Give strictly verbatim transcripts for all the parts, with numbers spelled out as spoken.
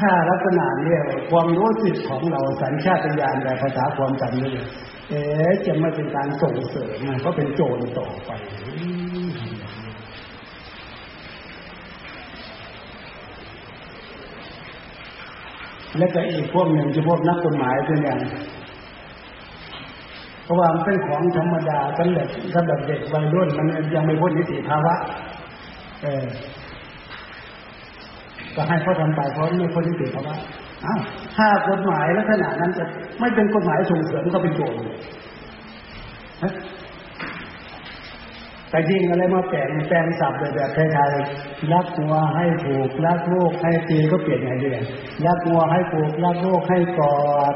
ห้าลักษณะเนี่ยความรู้สึกของเราสัญชาตญาณแบบภาษาความจำเนี่ยเอ๊ะจะไม่เป็นการส่งเสริมมันก็เป็นโจรต่อไปและก็อีกพวกหนึ่งจะพวกนักกฎหมายเป็นอย่างเพราะว่ามันเป็นของธรรมดาสำหรับสำหรับเด็กวัยรุ่นมันยังไม่พ้นนิติภาวะเออก็ให้เขาทำไปเพราะไม่พ้นนิติภาวะอ้าวถ้ากฎหมายลักษณะนั้นจะไม่เป็นกฎหมายส่งเสริมก็เป็นโจรแต่ยิ่งอะไรมาแปลงแปลงศัพท์แบบไทยๆรักงัวให้ผูกรักโลกให้ตีก็เปลี่ยนไงดีรักงัวให้ผูกรักโลกให้กอด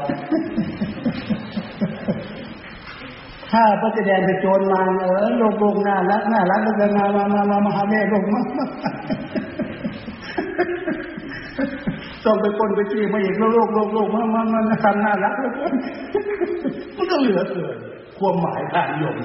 ถ้าพระเจ้าเป็นโจรมาเออโลกโลกน่ารักน่ารักก็จะมามามามามาหาแม่โลกมาต้องไปปนไปจี้มาอีกโลกโลกโลกโลกมามามาทำน่ารักแล้วกันมันก็เหลือเกินความหมายการยม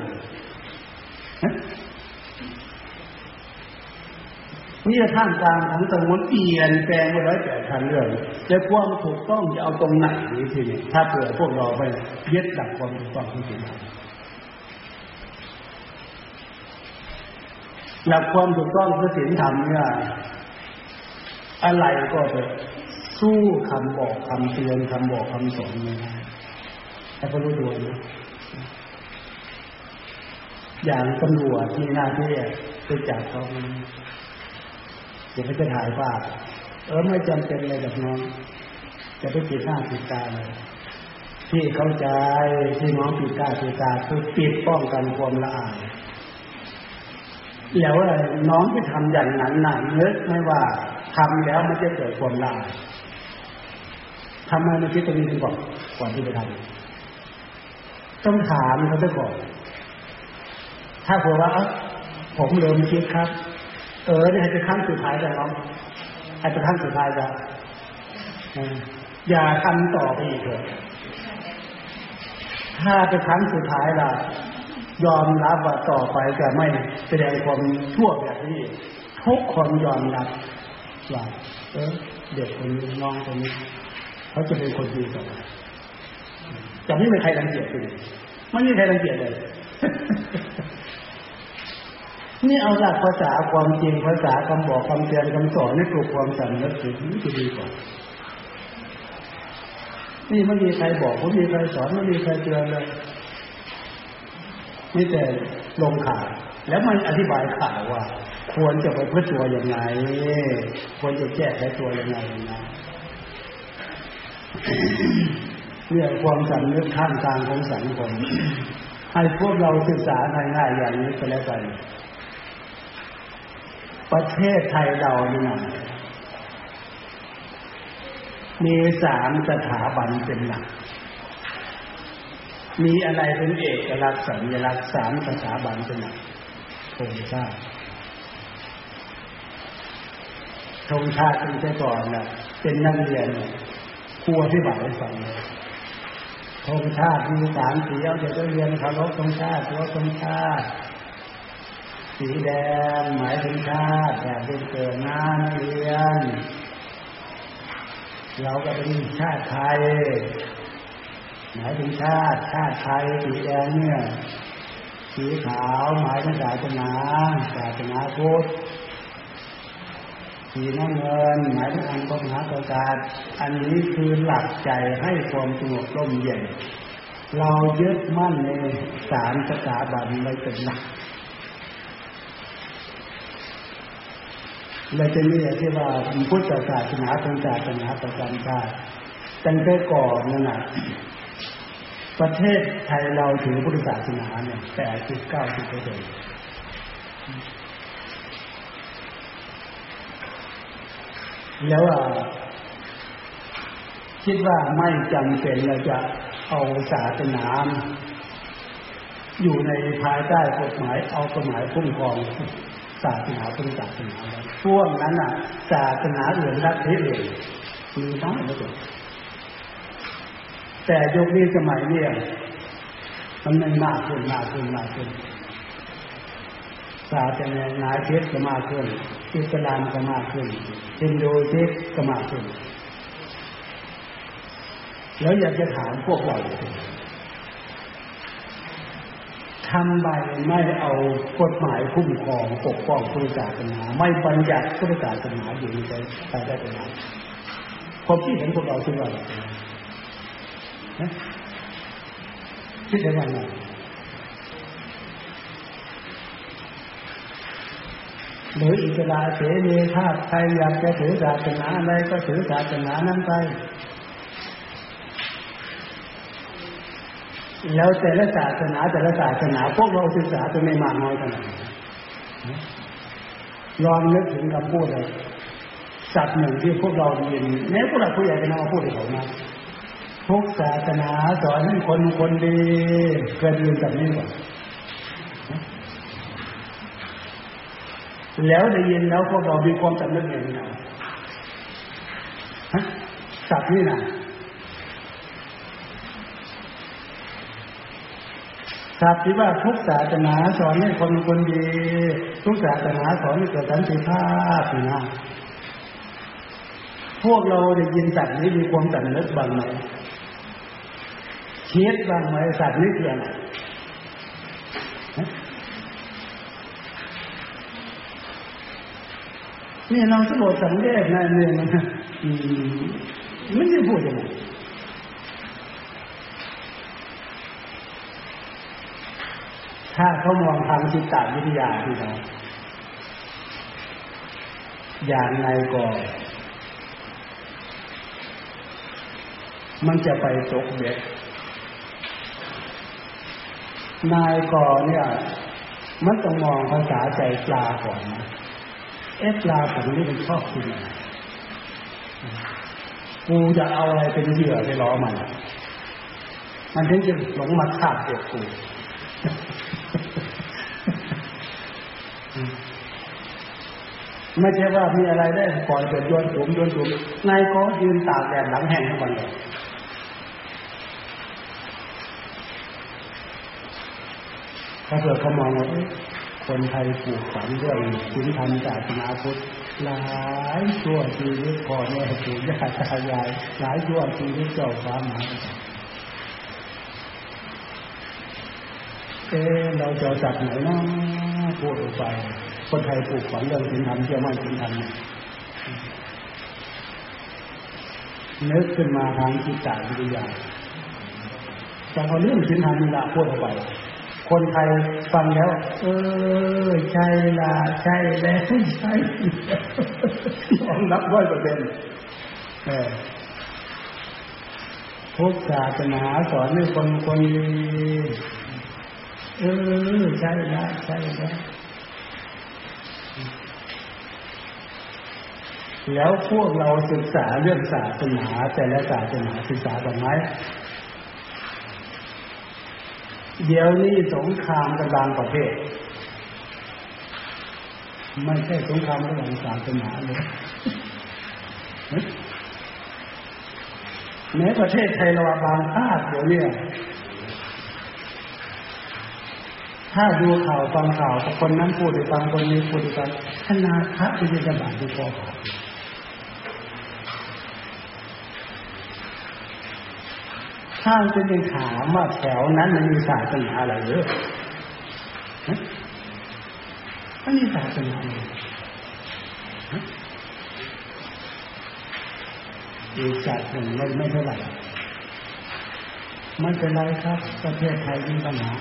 นี่ท่ามกลางของสมุนเปลี่ยนแปลงไปร้อยแปดพันเรื่องแต่ความถูกต้องจะเอาตรงไหนนี่ทีนี้ถ้าเผื่อพวกเราไปยึดหลักความถูกต้องที่จริงหลักความถูกต้องคือศีลธรรมเนี่ยอะไรก็ไปสู้คำบอกคำเตือนคำบอกคำสอนไม่ได้แต่ก็รู้ตัวนะอย่างตำรวจมีหน้าที่จะจับเขาเดี๋ยวเขาจะถ่ายภาพเออไม่จำเป็นเลยแบบน้องจะไปปิดหน้าปิดตาเลยที่เข้าใจที่น้องปิดตาปิดตาคือปิดป้องกันความละอายแล้วน้องที่ทำอย่างนั้นน่ะนึกไม่ว่าทำแล้วมันจะเกิดความละอายทำไมไม่คิดตรงนี้ก่อนก่อนที่จะทำต้องถามเขาซะก่อนถ้าผมว่าผมเริ่มคิดครับเออเนี่ยจะขั้นสุดท้ายแล้วอาจจะขั้นสุดท้ายแล้วอย่าทำต่อไปอีกเลยถ้าเป็นขั้นสุดท้ายล่ะยอมรับว่าต่อไปจะไม่แสดงความชั่วแบบนี้ทุกคนยอมรับว่าเออเด็กคนนี้น้องคนนี้เขาจะเป็นคนดีต่อไปจะไม่มีใครรังเกียจเลยไม่มีใครรังเกียจเลยนี่เอาหลักภาษาความจริงภาษาคำบอกคำเตือนคำสอนนี่ถูกความสำนึกถึงจะดีกว่านี่ไม่มีใครบอกไม่มีใครสอนไม่มีใครเตือนเลยนี่แต่ลงข่าวแล้วมันอธิบายข่าวว่าควรจะไปพึ่งตัวอย่างไรควรจะแก้ไขตัวอย่างไรนะเรื่องความสำนึกท่ามกลางของสังคมให้พวกเราศึกษาง่ายๆอย่างนี้ก็แล้วกันประเทศไทยเราเนี่ยมีสามสถาบันเป็นหลักมีอะไรเป็นเอกลักษณ์สัญลักษณ์สามสถาบันเป็นหลักธงชาติธงชาติเป็นแต่ก่อนนะเป็นนักเรียนครูที่บอกให้ฟังเลยธงชาติมีสามสีเอาแต่นักเรียนเคารพธงชาติตัวธงชาติสีแดงหมายถึงชาติแบบเป็นเกิดน้ำเรียนเราก็เป็นชาติไทยหมายถึงชาติชาติไทยสีแดงเนี่ยสีขาวหมายถึงศาสนาศาสนาพุทธสีน้ำเงินหมายถึงองค์พระมหากษัตริย์อันนี้คือหลักใจให้ความสงบร่มเย็นเรายึดมั่นในสามสถาบันไว้เป็นหลักและจะมีที่ว่าพุทธศาสนาเป็นศาสนาประจำชาติตั้งแต่ก่อนนั่นน่ะประเทศไทยเราถือพุทธศาสนาเนี่ย แปดสิบเก้าสิบเปอร์เซ็นต์ แล้วอ่ะคิดว่าไม่จำเป็นเราจะเอาศาสนาอยู่ในภายใต้กฎหมายเอากฎหมายคุ้มครองศาสนาเป็นศาสนาช่วงนั้นน่ะศาสนาอื่นรักที่อื่นมีบ้างไม่จบแต่ยุคนี้สมัยนี้มันมันมากขึ้นมากขึ้นมากขึ้นศาสนาหลายเทศก็มากขึ้นอิสลามก็มากขึ้นฮินดูเทศก็มากขึ้น แล้วอยากจะถามพวกเราทำไมไม่เอากฎหมายคุ้มครองปกป้องพุทธศาสนาไม่บัญญัติพุทธศาสนาอยู่ในใจได้เป็นไงความคิดเห็นพวกเราคือว่านะคิดได้ว่าไงหรืออิสระเสรีภาพใครอยากจะถือศาสนาอะไรก็ถือศาสนานั้นไปแล้วแต่ละศาสนาแต่ละศาสนาพวกเราศึกษาจะไม่มากน้อยขนาดนั้นลองนึกถึงคำพูดเลยศัพท์หนึ่งที่พวกเราเรียนแม้พวกเราผู้ใหญ่ก็นำมาพูดให้เขานะทุกศาสนาสอนให้คนคนดีเคยยืนแบบนี้หรอแล้วได้ยินแล้วพวกเรามีความจำนึกอย่างไรฮะศัพท์นี่นะศัพท์ที่ว่าทุกศาสนาสอนให้คนคนดีทุกศาสนาสอนให้เกิดสันติภาพนะพวกเราได้ยินศัพท์นี้มีความจำนึกบ้างไหมเช็ดบ้างไหมศัพท์นี้คืออะไรนี่เราสรุปสังเกตนะเนี่ยมันจะพูดยังไงถ้าเขามองทางจิตตวิทยาที่เราอย่างไรก็มันจะไปตกเบ็ดนายก่อเนี่ยมันต้องมองภาษาใจปลาก่อนนะเอ๊ะปลาผมนี่มันชอบกินอะไรกูจะเอาอะไรเป็นเหยื่อไปล้อมันมันถึงจะหลงมาคาบเด็กกูไม่ใช่ว่ามีอะไรได้ก่อนเกิดย้อนผมย้อนผมนายก็ยืนตากแดดหลังแห้งทั้งวันเลยถ้าเกิดเขามองว่าคนไทยปลูกฝังด้วยศีลธรรมศาสนาพุทธหลายชั่วชีวิตพ่อแม่ปู่ย่าตายายหลายชั่วชีวิตเจ้าฟ้ามหากษัตริย์เอ๊ะเราจะจับไหนเนาะพูดออกไปคนไทยปลูกฝังเรื่องศีลธรรมเชื่อมั่นศีลธรรมนึกขึ้นมาทางจิตใจวิทยาแต่พอเรื่องศีลธรรมนี่ละพูดออกไปคนไทยฟังแล้วเออใช่ล่ะใช่แล้วใช่ลองนับร้อยเปอร์เซ็นต์ทุกศาสนาสอนให้คนคนดีเออใช่ละใช่แล้วแล้วพวกเราศึกษาเรื่องศาสนาแต่ละศาสนาศึกษาแบบไหนเดี๋ยวนี้สงครามกันบางประเภทไม่ใช่สงครามระหว่างศาสนาเลยแม้ประเทศไทยเราบางชาติเดี๋ยวนี้ถ้าดูข่าวฟังข่าวคนนั้นพูดไปฟังคนนี้พูดไปขนาดพระที่จะบาดที่คอถ้าจะยังถามว่าแถวนั้นมันมีศาสนาอะไรเยอะนะมันมีศาสนาอะไรอีกศาสนาไม่ไม่เท่าไหร่ไม่เป็นไรครับประเทศไทยมีปัญหา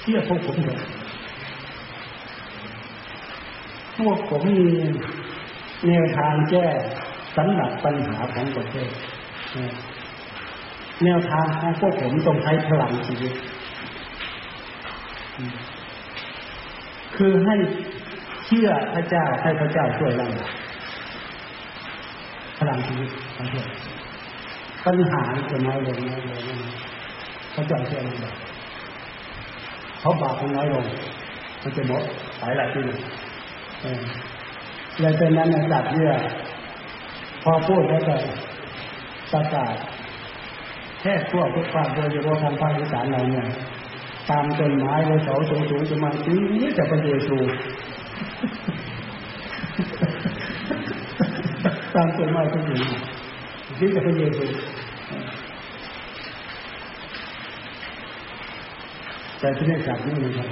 เชื่อพวกผมเถอะพวกผมมีแนวทางแก้สำหรับปัญหาของประเทศแนวทางของพวกผมต้องใช้พลังชีวิตคือให้เชื่อพระเจ้าให้พระเจ้าช่วยเราพลังชีวิตของเราปัญหาจะน้อยลงน้อยลงพระเจ้าช่วยเราเขาบาปน้อยลงมันจะหมดหายหลายปีเลยเป็นนั้นในสัตว์เนี่ยพอพูดแล้วก็ประกาศแค่ทั่วทุกภาคโดยเฉพาะทางภาคอีสานเราเนี่ยตามต้นไม้และเสาสูงๆจะมาถึงนี่จะเป็นเยซูตามต้นไม้ต้นนี้ ยึดกับพระเยซูแต่ที่ได้จากนี่นะครับ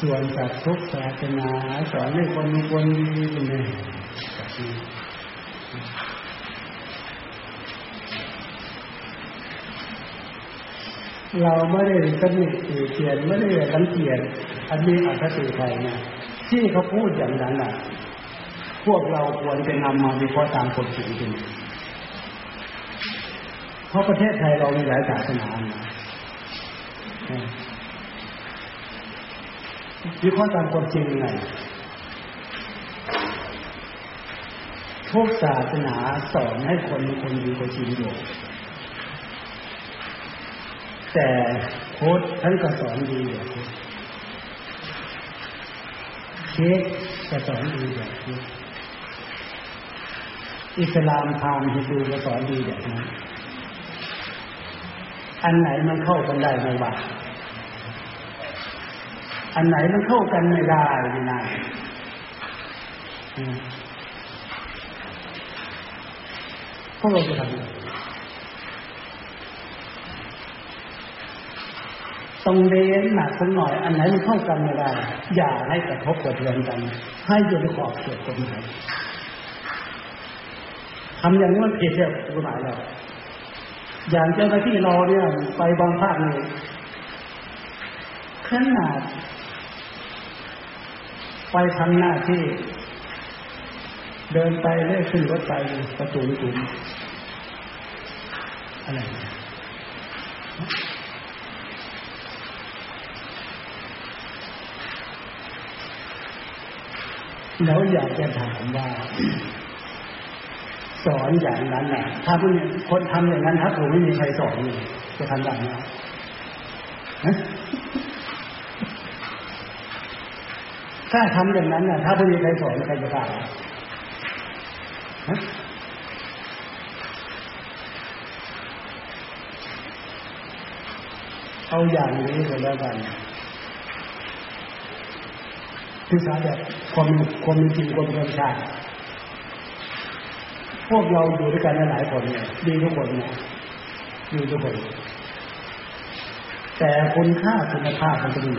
ส่วนจากทุกศาสนาสอนให้คนมีคนดีเป็นไงเราไม่ได้ตำหนิติเตียนไม่ได้รังเกียจอันนี้อคติไทยนะที่เขาพูดอย่างนั้นน่ะพวกเราควรจะนำมาวิเคราะห์ตามกฎจริงๆเพราะประเทศไทยเรามีหลายศาสนานะวิเคราะห์ตามกฎจริงไงทุกศาสนาสอนให้คนมีคนดีคนจริงอยู่แต่โค้ชท่านก็สอนดีแบบนี้เชคก็สอนดีแบบนี้อิสลามพราหมณ์ฮินดูก็สอนดีแบบนั้นอันไหนมันเข้ากันได้ไม่ว่าอันไหนมันเข้ากันไม่ได้ไม่นานพวกเราจะทำยังไงต้องเลี้ยงหนักสักหน่อยอันไหนมันเข้ากันไม่ได้อย่าให้กระทบกระเทือนกันให้อยู่ในขอบเขตกฎหมายทำอย่างนี้มันผิดเนี่ยกฎหมายเราอย่างเจ้าหน้าที่เราเนี่ยไปบางภาคเนี่ยขนาดไปทำหน้าที่เดินไปเรื่อยขึ้นรถไปประตูจุ๋มอะไรแล้วอยากจะถามว่าสอนอย่างนั้นน่ะถ้าผู้คนทำอย่างนั้นถ้าผมไม่มีใครสอนเลยจะทำอย่างนั้นถ้าทำอย่างนั้นน่ะถ้าไม่มีใครสอนใครจะทำเอาอย่างนี้ก็แล้วกันศึกษาแบบความความจริงความธรรมชาติพวกเราอยู่ด้วยกันหลายคนเนี่ยดีทุกคนเนี่ยดีทุกคนแต่คุณค่าคุณภาพมันจะมี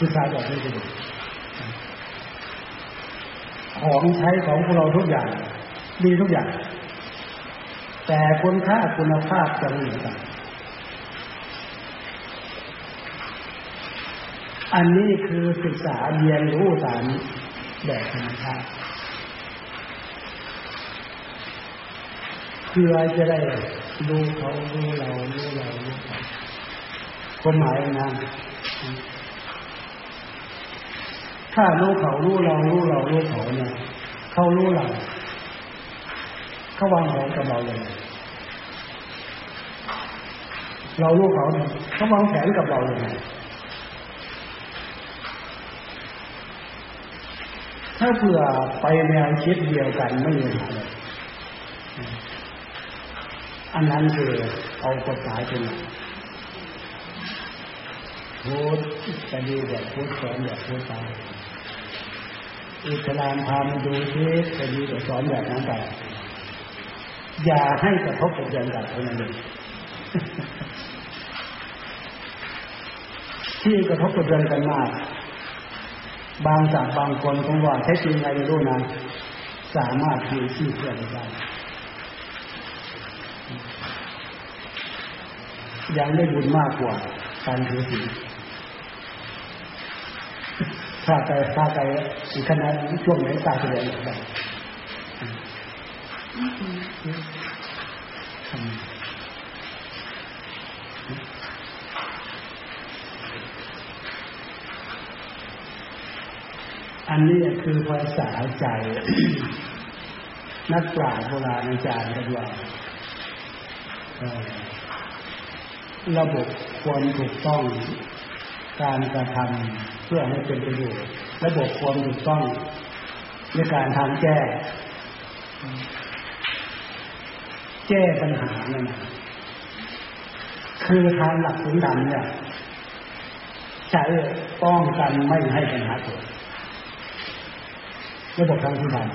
ศึกษาแบบนี้ก็ดีของใช้ของพวกเราทุกอย่างดีทุกอย่างแต่คุณค่าคุณภาพจะมีต่างอันนี้คือศึกษาเรียนรู้ตามแบบธรรมชาติเพื่อจะได้รู้เขารู้เรารู้เรารู้เขาความหมายนะถ้ารู้เขารู้เรารู้เรารู้เขาเนี่ยเขารู้เราเขาวางแผนกับเราเลยเรารู้เขาเขาวางแผนกับเราเลยถ้าเผื่อไปแนวคิดเดียวกันไม่มีอะไรอันนั้นคือเอากฎหมายเป็นพุทธจะดีแบบพุทธสอนแบบพุทธไปอิสลามพามาดูซิจะดีแบบสอนแบบนั้นไปอย่าให้กระทบกับยันกับคนอื่นที่กระทบกับยันกันมากบางจากบางคนคงว่าแท้จริงไงรู้นะสามารถมีชื่อเพื่อนได้ยังได้บุญมากกว่าการถือศีลถ้าใครถ้าใครอีกขณะช่วงไหนตาเสียได้อันนี้คือภาษาใจ นักปราชญ์โบราณอาจารย์กันว่าระบบความถูกต้องการกระทำเพื่อให้เป็นประโยชน์ระบบความถูกต้องในการทำแก้แก้ปัญหานั่นคือทางหลักสูงดันเนี่ย จะป้องกันไม่ให้ปัญหาเกิดระบบทางที่บ้าน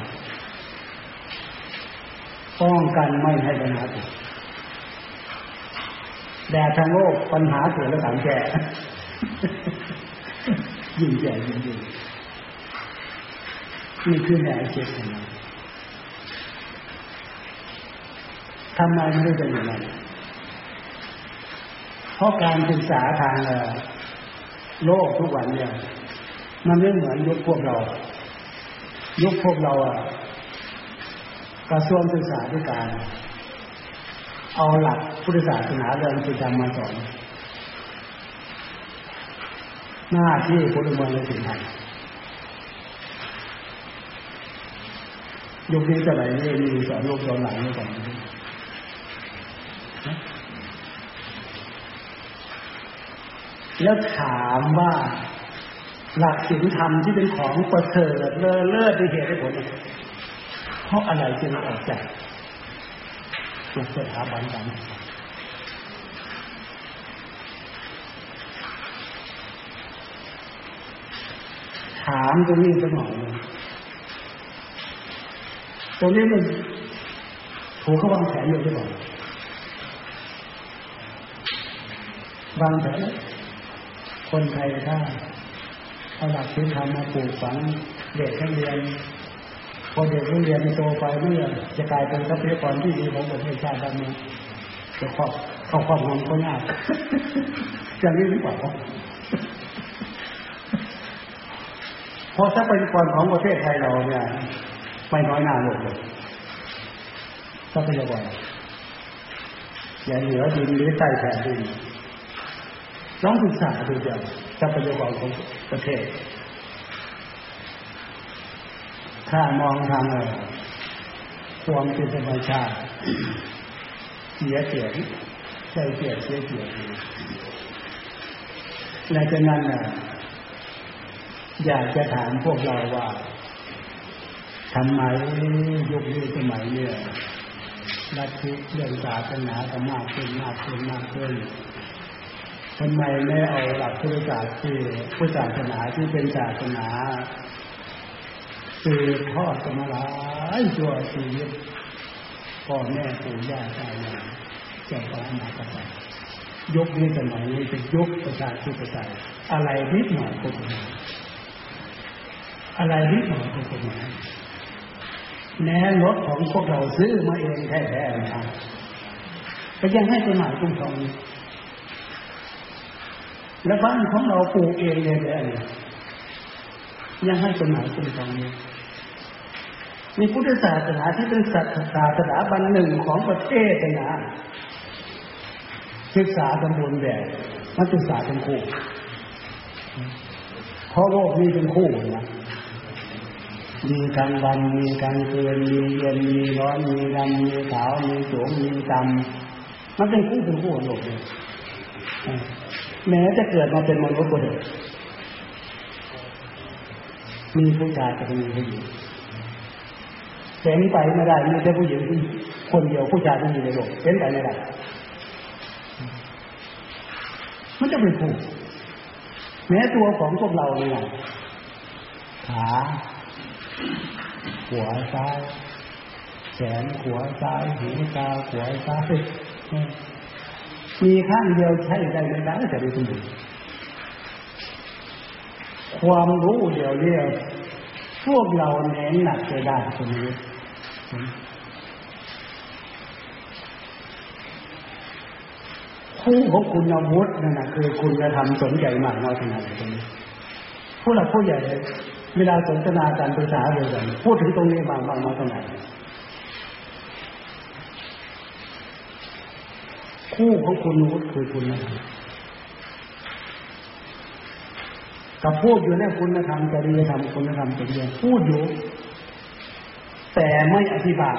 ป้องกันไม่ให้ปัญหาเกิดแต่ทางโลกปัญหาเกิดแล้วต่างแก่ยิ่งแก่ยิ่งยิ่งนี่คือแนวเจตนาทำไมไม่ได้เป็นอย่างนั้นเพราะการศึกษาทางโลกทุกวันเนี่ยมันไม่เหมือนยุคพวกเรายุคพวกเราอ่ะกระทรวงศึกษาธิการเอาหลักพุทธศาสนาเรื่องศีลธรรมมาสอนหน้าที่พลเมืองและสิ่งใดยุคนี้สมัยนี้มีสอนโลกย้อนหลังนี่ก่อนแล้วถามว่าหลักศีลธรรมที่เป็นของประเสริฐเลอเลิศในเหตุและผลเพราะอะไรจึงออกจากหลักสถาบันกันถามตรงนี้สักหน่อยตรงนี้มันถูกเขาวางแผนอยู่หรือเปล่าวางแผนคนไทยถ้าเอาหลักศีลธรรมมาปลูกฝังเด็กนักเรียนพอเด็กนักเรียนโตไปเรื่อยจะกลายเป็นทรัพยากรที่ดีของประเทศชาติบ้านเมืองจะครอบเข้าครอบงำก็ยากจะเรียนหรือเปล่าเพราะทรัพยากรของประเทศไทยเราเนี่ยไม่น้อยหน้าโลกเลยทรัพยากรอย่าเหลือดินหรือใต้แผ่นดินต้องศึกษาดูเดียวทรัพยากรของประเทศถ้ามองทางอะไรความเป็นธรรมชาติเสียเสียใจเสียเสียเสียและจากนั้นน่ะอยากจะถามพวกเราว่าทำไมยุคนี้สมัยเนี่ยลัทธิเรื่องศาสนาก็มากขึ้นมากขึ้นมากขึ้นทำไมไม่เอาหลักพุทธศาสนาที่พุทธศาสนาที่เป็นศาสนาสืบทอดกันมาหลายชั่วชีวิตพ่อแม่ปู่ย่าตายายเจ้าฟ้ามาตรายุคนี้สมัยนี้เป็นยุคประชาธิปไตยอะไรนิดหน่อยก็เป็นอะไรนิดหน่อยก็เป็นแน่รถของพวกเราซื้อมาเองแท้ๆนะครับก็ยังให้ตัวหมายตรงๆและบ้านของเราปลูกเองเลยเลยยังให้คนหมายเป็นตรงนี้มีพุทธศาสนาที่เป็นศาสนาบันหนึ่งของประเทศนะศึกษาตำบลแบบนักศึกษาเป็นคู่เพราะโลกนี้เป็นคู่นะมีกลางวันมีกลางคืนมีเย็นมีร้อนมีดำมีขาวมีสูงมีต่ำมันเป็นคู่เป็นคู่โลกเลยแม้จะเกิดมาเป็นมนุษย์ก็เถอะมีผู้ชายกับมีผู้หญิงเห็นไปไม่ได้มีแต่ผู้หญิงคนเดียวผู้ชายไม่มีในโลกเห็นไปไม่ได้มันจะเป็นคู่แม้ตัวของพวกเราเนี่ยขาหัวซ้ายแขนหัวซ้ายหูตาหัวซ้ายมีข้างเดียวใช้ได้ไม่ได้แต่เป็นคู่ความรู้เดียวเรียกพวกเราเน้นหนักใจด้านตรงนี้คู่ของคุณอาวุธนั่นนะคือคุณจะทำสนใจมากน้อยขนาดไหนตรงนี้ผู้หลักผู้ใหญ่เวลาสนทนาการปรึกษาเรื่องอะไรพูดถึงตรงนี้บางบางมาขนาดคู่ของคุณอาวุธคือคุณนะครับกับพูดอยู่ในคุณธรรมจริยธรรมคุณธรรมจริยพูดอยู่แต่ไม่อธิบาย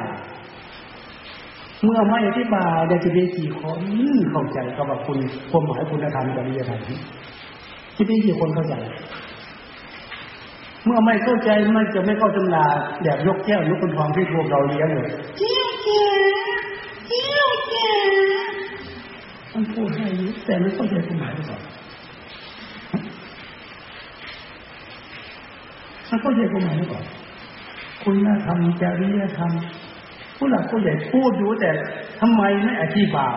เมื่อไม่อธิบายจะมีกี่คนเข้าใจกับว่าคุณความหมายคุณธรรมจริยธรรมจะมีกี่คนเข้าใจเมื่อไม่เข้าใจมันจะไม่เข้าตำราแบบยกแก้วยกคนทองที่พวกเราเลี้ยงเลยมันพูดให้แต่ไม่เข้าใจความหมายหรือเปล่า มันก็ใหญ่กว่าไหนก่อนคุณธรรมจริยธรรมผู้หลักผู้ใหญ่พูดอยู่แต่ทำไมไม่อธิบาย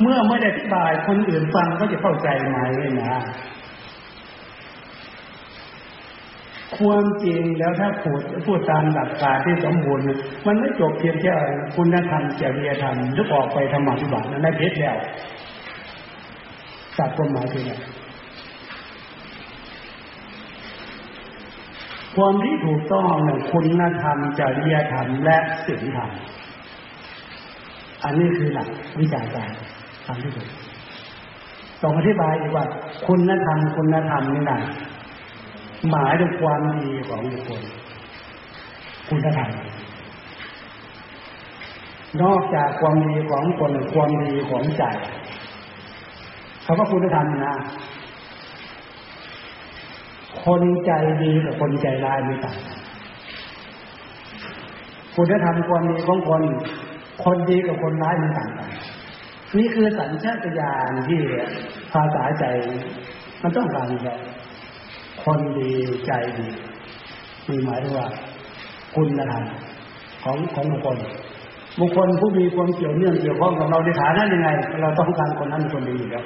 เมื่อไม่ได้อธิบายคนอื่นฟังก็จะเข้าใจไหมนะความจริงแล้วถ้าพูดพูดตามหลักการที่สมบูรณ์มันไม่จบเพียงแค่คุณธรรมจริยธรรมหรือออกไปธรรมะปฏิบัตินั้นได้เพียงแล้วจากความหมายคือความที่ถูกต้องเนี่ยคุณธรรมจริยธรรมและศีลธรรมอันนี้คือหลักวิจารการทางที่สุดต้องอธิบายอีกว่าคุณธรรมคุณธรรมนี่นะหมายถึงความดีของบุคคลคุณธรรมนอกจากความดีของคนความดีของใจเขาก็คุณธรรมนะคนใจดีกับคนใจร้ายไม่ต่างกันคุณธรรมความดีของคนคนดีกับคนร้ายมันต่างกันนี่คือสัญชาตญาณที่ภาษาใจมันต้องการแบบคนดีใจดีมีหมายถึงว่าคุณธรรมของของบุคคลบุคคลผู้มีความเกี่ยวเนื่องเกี่ยวข้องกับเราในฐานะยังไงเราต้องการคนนั้นคนดีอยู่แล้ว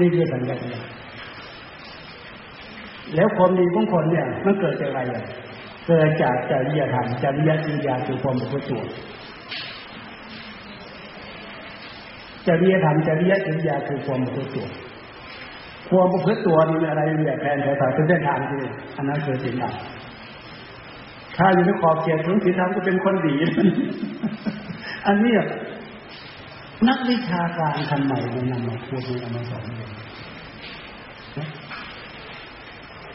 นี่คือสัญชาตญาณแล้วความดีของคนเนี่ยมันเกิดจากอะไรเนี่ยเกิดจากจริยธรรมจริยจิตญาณคือความประพฤติตัวจริยธรรมจริยจิตญาณคือความประพฤติตัวความประพฤติตัวนี่อะไรเนี่ยแทนแต่เป็นเส้นทางที่อันนั้นคือศีลธรรมถ้าอยู่ในขอบเขตของศีลธรรมก็เป็นคนดีอันนี้นักวิชาการทำไมมันนำมาพูดนำมาสอน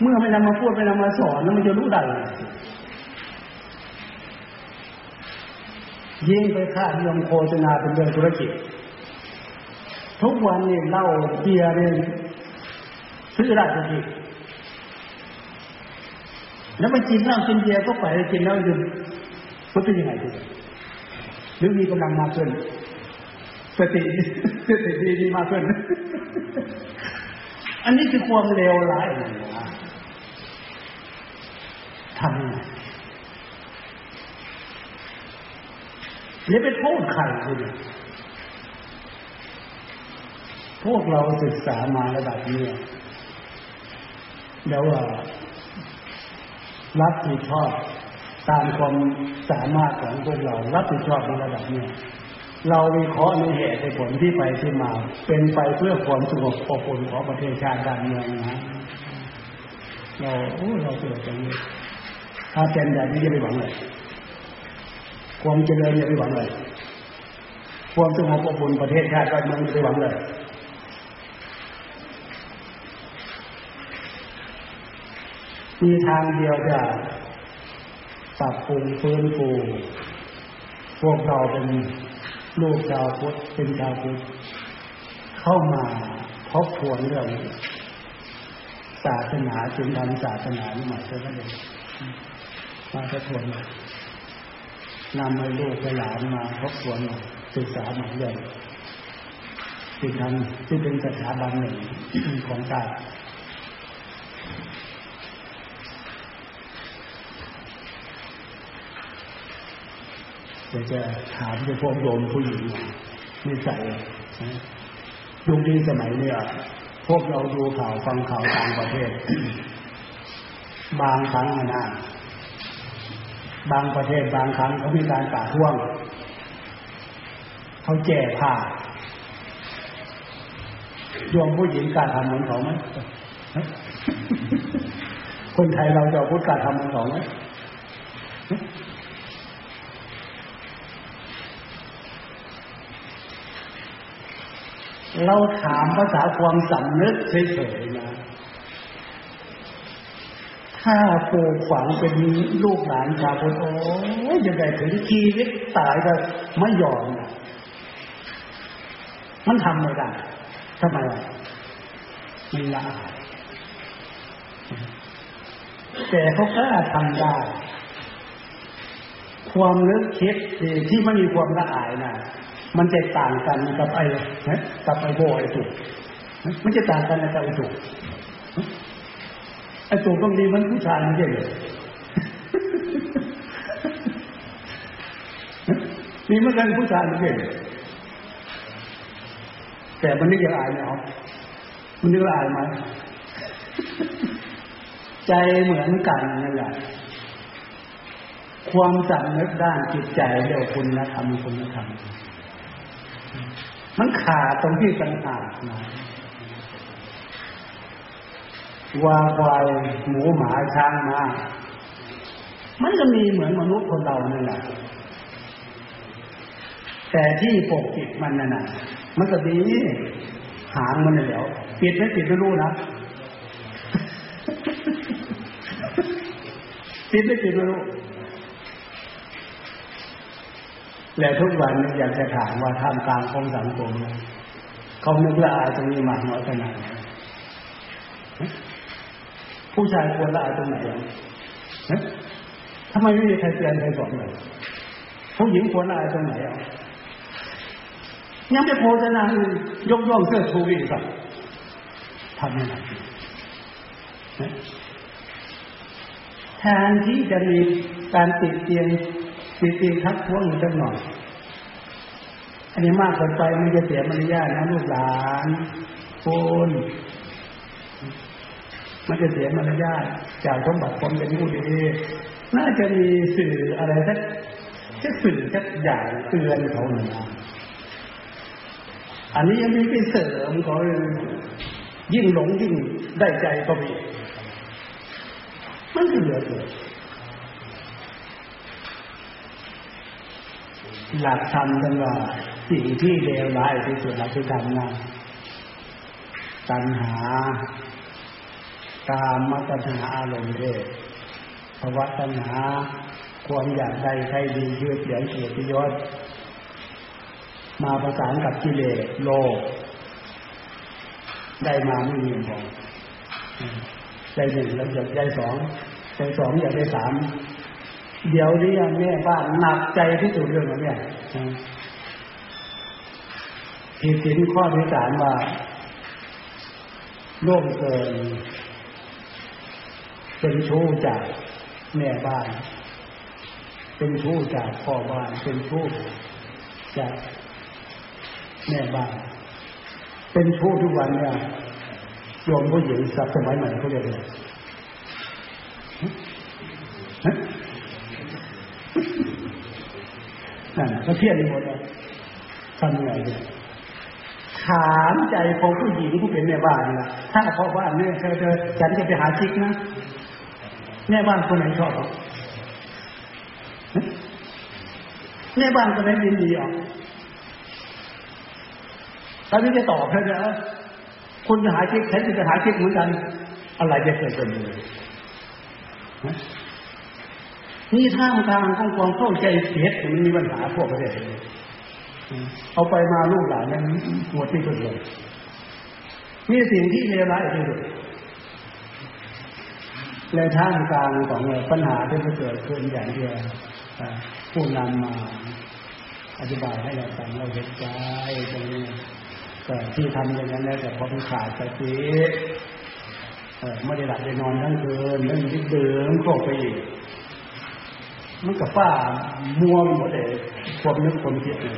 เมื่อไม่นำมาพูดไม่นำมาสอนแล้วมันจะรู้ได้ยิ่งไปค่านิยมโฆษณาเป็นเรื่องธุรกิจทุกวันเนี่ยเหล้าเบียร์เนี่ยซื้อได้ทุกทีแล้วไปกินเหล้ากินเบียร์ก็ไปกินแล้วดื่มมันเป็นยังไงดีหรือมีกำลังมากขึ้นสติสติดีดีมากขึ้นอันนี้คือความเลวร้ายนะทำยังไงอย่าไปโทษใครเลยพวกเราศึกษามาระดับนี้แล้วว่ารับผิดชอบตามความสามารถของพวกเรารับผิดชอบในระดับนี้เราวิเคราะห์ในเหตุในผลที่ไปที่มาเป็นไปเพื่อความสงบอบอุ่นของประเทศชาติบ้านเมืองนะเราโอ้เราเกิดจากนี้ถ้าเป็นแบบนี้อย่าไปหวังเลยความเจริญอย่าไปหวังเลยความสงบอบอุ่นประเทศชาติบ้านเมืองอย่าไปหวังเลยมีทางเดียวจะปรับปรุงฟื้นฟูพวกเราเป็นลูกชาวพุทธเป็นชาวพุทธเข้ามาทบทวนเรื่องศาสนาศีลธรรมศาสนานี่หมายถึงอะไรมาทบทวนมานำให้ลูกหลานมาทบทวนมาศึกษาหมายเรื่องศีลธรรมที่เป็นสถาบันหนึ่งของชาติจะจะถามจะพวกโยมผู้หญิงนิสัยยุคนี้สมัยเนี่ยพวกเราดูข่าวฟังข่าวต่างประเทศ บางครั้งนะบางประเทศบางครั้งเขามีการป่าท่วงเขาแจกผ้าโยมผู้หญิงกล้าทำเหมือนเขาไหม คนไทยเราจะพูดกล้าทำเหมือนเขาไหมเราถามภาษาความสำนึกเฉยๆนะถ้าปลูกฝังเป็นลูกหลานชาวพุทธโอ้ยยังไงถึงชีวิตตายก็ไม่ยอมนะมันทำไม่ได้ทำไมล่ะมันละแต่เขากล้าทำได้ความนึกคิดที่ไม่มีความละอายนะมันจะต่างกันกับไอ้นะกับไอ้โบไอ้สุดมันจะต่างกันกับไอ้สุดไ อ้ตัวพวกนี้มันผู้ชายไม่ใช่เหรอมีเหมือนกันผู้ชายไม่ใช่เหรอแต่มันนึกยังอายไหมครับมันนึกอายไหมใจเหมือนกันนั่นแหละความจำนึกด้านจิตใจเรียกคุณธรรมคุณธรรมมันขาดตรงที่สังขารนะวาควายหมูหมาช้างมามันก็มีเหมือนมนุษย์คนเรานั่นแหละแต่ที่ปกปิดมันน่ะมันก็ดีหางมันน่ะแล้วปิดไม่ปิดไม่รู้นะปิดไม่ปิดไม่รู้และทุกวันอยากจะถามว่าท่ามกลางของสังคมเขานึกละอายตรงนี้มากน้อยขนาดไหนผู้ชายควรละอายตรงไหนนะทำไมไม่มีใครเตือนใครบอกเลยผู้หญิงควรละอายตรงไหนอ่ะยังจะโฆษณายกย่องเสื้อชูวิสักทำยังไงแทนที่จะมีการติดเตียงติดเตียงทักท้วงอยู่สักหน่อยอันนี้มากเกินไปมันจะเสียมารยาทนะลูกหลานคนมันจะเสียมารยาทจากสมบัติความเป็นผู้ดีน่าจะมีสื่ออะไรสักสื่อสักอย่างเตือนเขาหน่อยนะอันนี้ยังมีไปเสริมเขายิ่งหลงยิ่งได้ใจก็มีมันเหลือเกินหลักธรรมจังว่าสิ่งที่เลวร้ายที่สุดเราคือทำนะตัณหาตามมาตัณหาอารมณ์เพศภวะตัณหาความอยากได้ใครดีชื่อเสียงเกียรติยศมาประสานกับกิเลสโลภได้มาไม่มีพอได้หนึ่งแล้วอยากได้สองได้สองอยากได้สามเดี๋ยวนี้แม่บ้านหนักใจที่สุดเรื่องอะไรเนี่ยผิดศีลข้อที่สามว่าล่วงเกินเป็นชู้จากแม่บ้านเป็นชู้จากพ่อบ้านเป็นชู้จากแม่บ้านเป็นชู้ทุกวันเนี่ยโยมผู้หญิงสับสมัยใหม่เขาเรียกอะไรนั่นเขาเทียนหมดเลยทำยังไงเนี่ยถามใจของผู้หญิงผู้เป็นแม่บ้านล่ะถ้าเพราะว่าเนี่ยเธอเธอฉันจะไปหาชิกนะแม่บ้านคนไหนชอบหรอแม่บ้านคนไหนยินดีหรอตอนนี้จะตอบให้นะคุณจะหาชิกฉันจะไปหาชิกเหมือนกันอะไรจะเกิดขึ้นเลยนี่ท่ามกลางของความเข้าใจเสียดมันมีปัญหาพวกประเทศนี้เอาไปมาลูกหลานนั้นหมดที่สุดเลยนี่สิ่งที่เลวร้ายที่สุดในท่ามกลางของปัญหาที่มันเกิดขึ้นอย่างเดียวผู้นำมาอธิบายให้เราฟังเราเห็นใจตรงนี้แต่ที่ทำอย่างนั้นแล้วแต่พอมันขาดสติไม่ได้หลับได้นอนทั้งคืนแล้วมันดิ้นเดือดโกรธไปอีกมันกับป้าม่วงหมดเลยความนึกความคิดเลย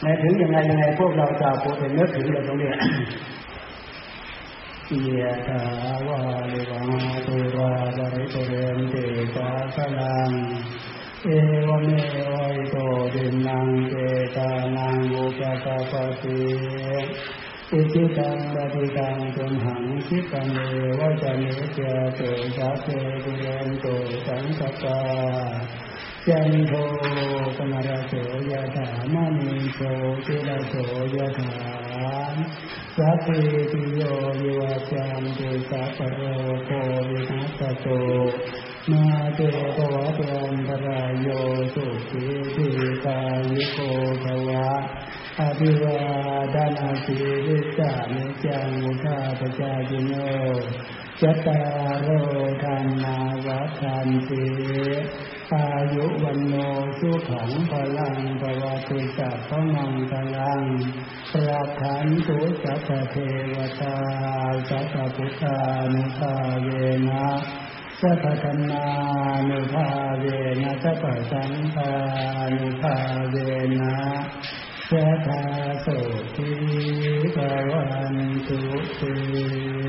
แม้ถึงยังไงยังไงพวกเราจะโปรดนึกถึงเราตรงนี้ยะถาวาริวหาตุราภริตุเรนติสาสลังเอวเมวัยโตดินังเจตานังอุปกาปติอิจิตังปฏิตังตุมหังคิตังเมวะจันเนเจโตสัพเพปุเรนโตสังกัปปะจันโทปนารโสยะถามณีโสติระโสยะถาสัพเพติโยวิวัจจันตุสัพพะโรโควินัสสโตมาเตภวะตุอันตรายโยสุขีทีกายุโกภวะอภิวาทนาสีริสานิจังวุธาปจายิโนจัตตาโรธรรมวัฏฐานติอายุวันโนสุขังพลังภวตุสัพพมังคลังประทันตุสัพพเทวตาสัพพุทธานุภาเวนะ สัพพธรรมานุภาเวนะสัพพสังฆานุภาเวนะสัพพโสติภวันตุ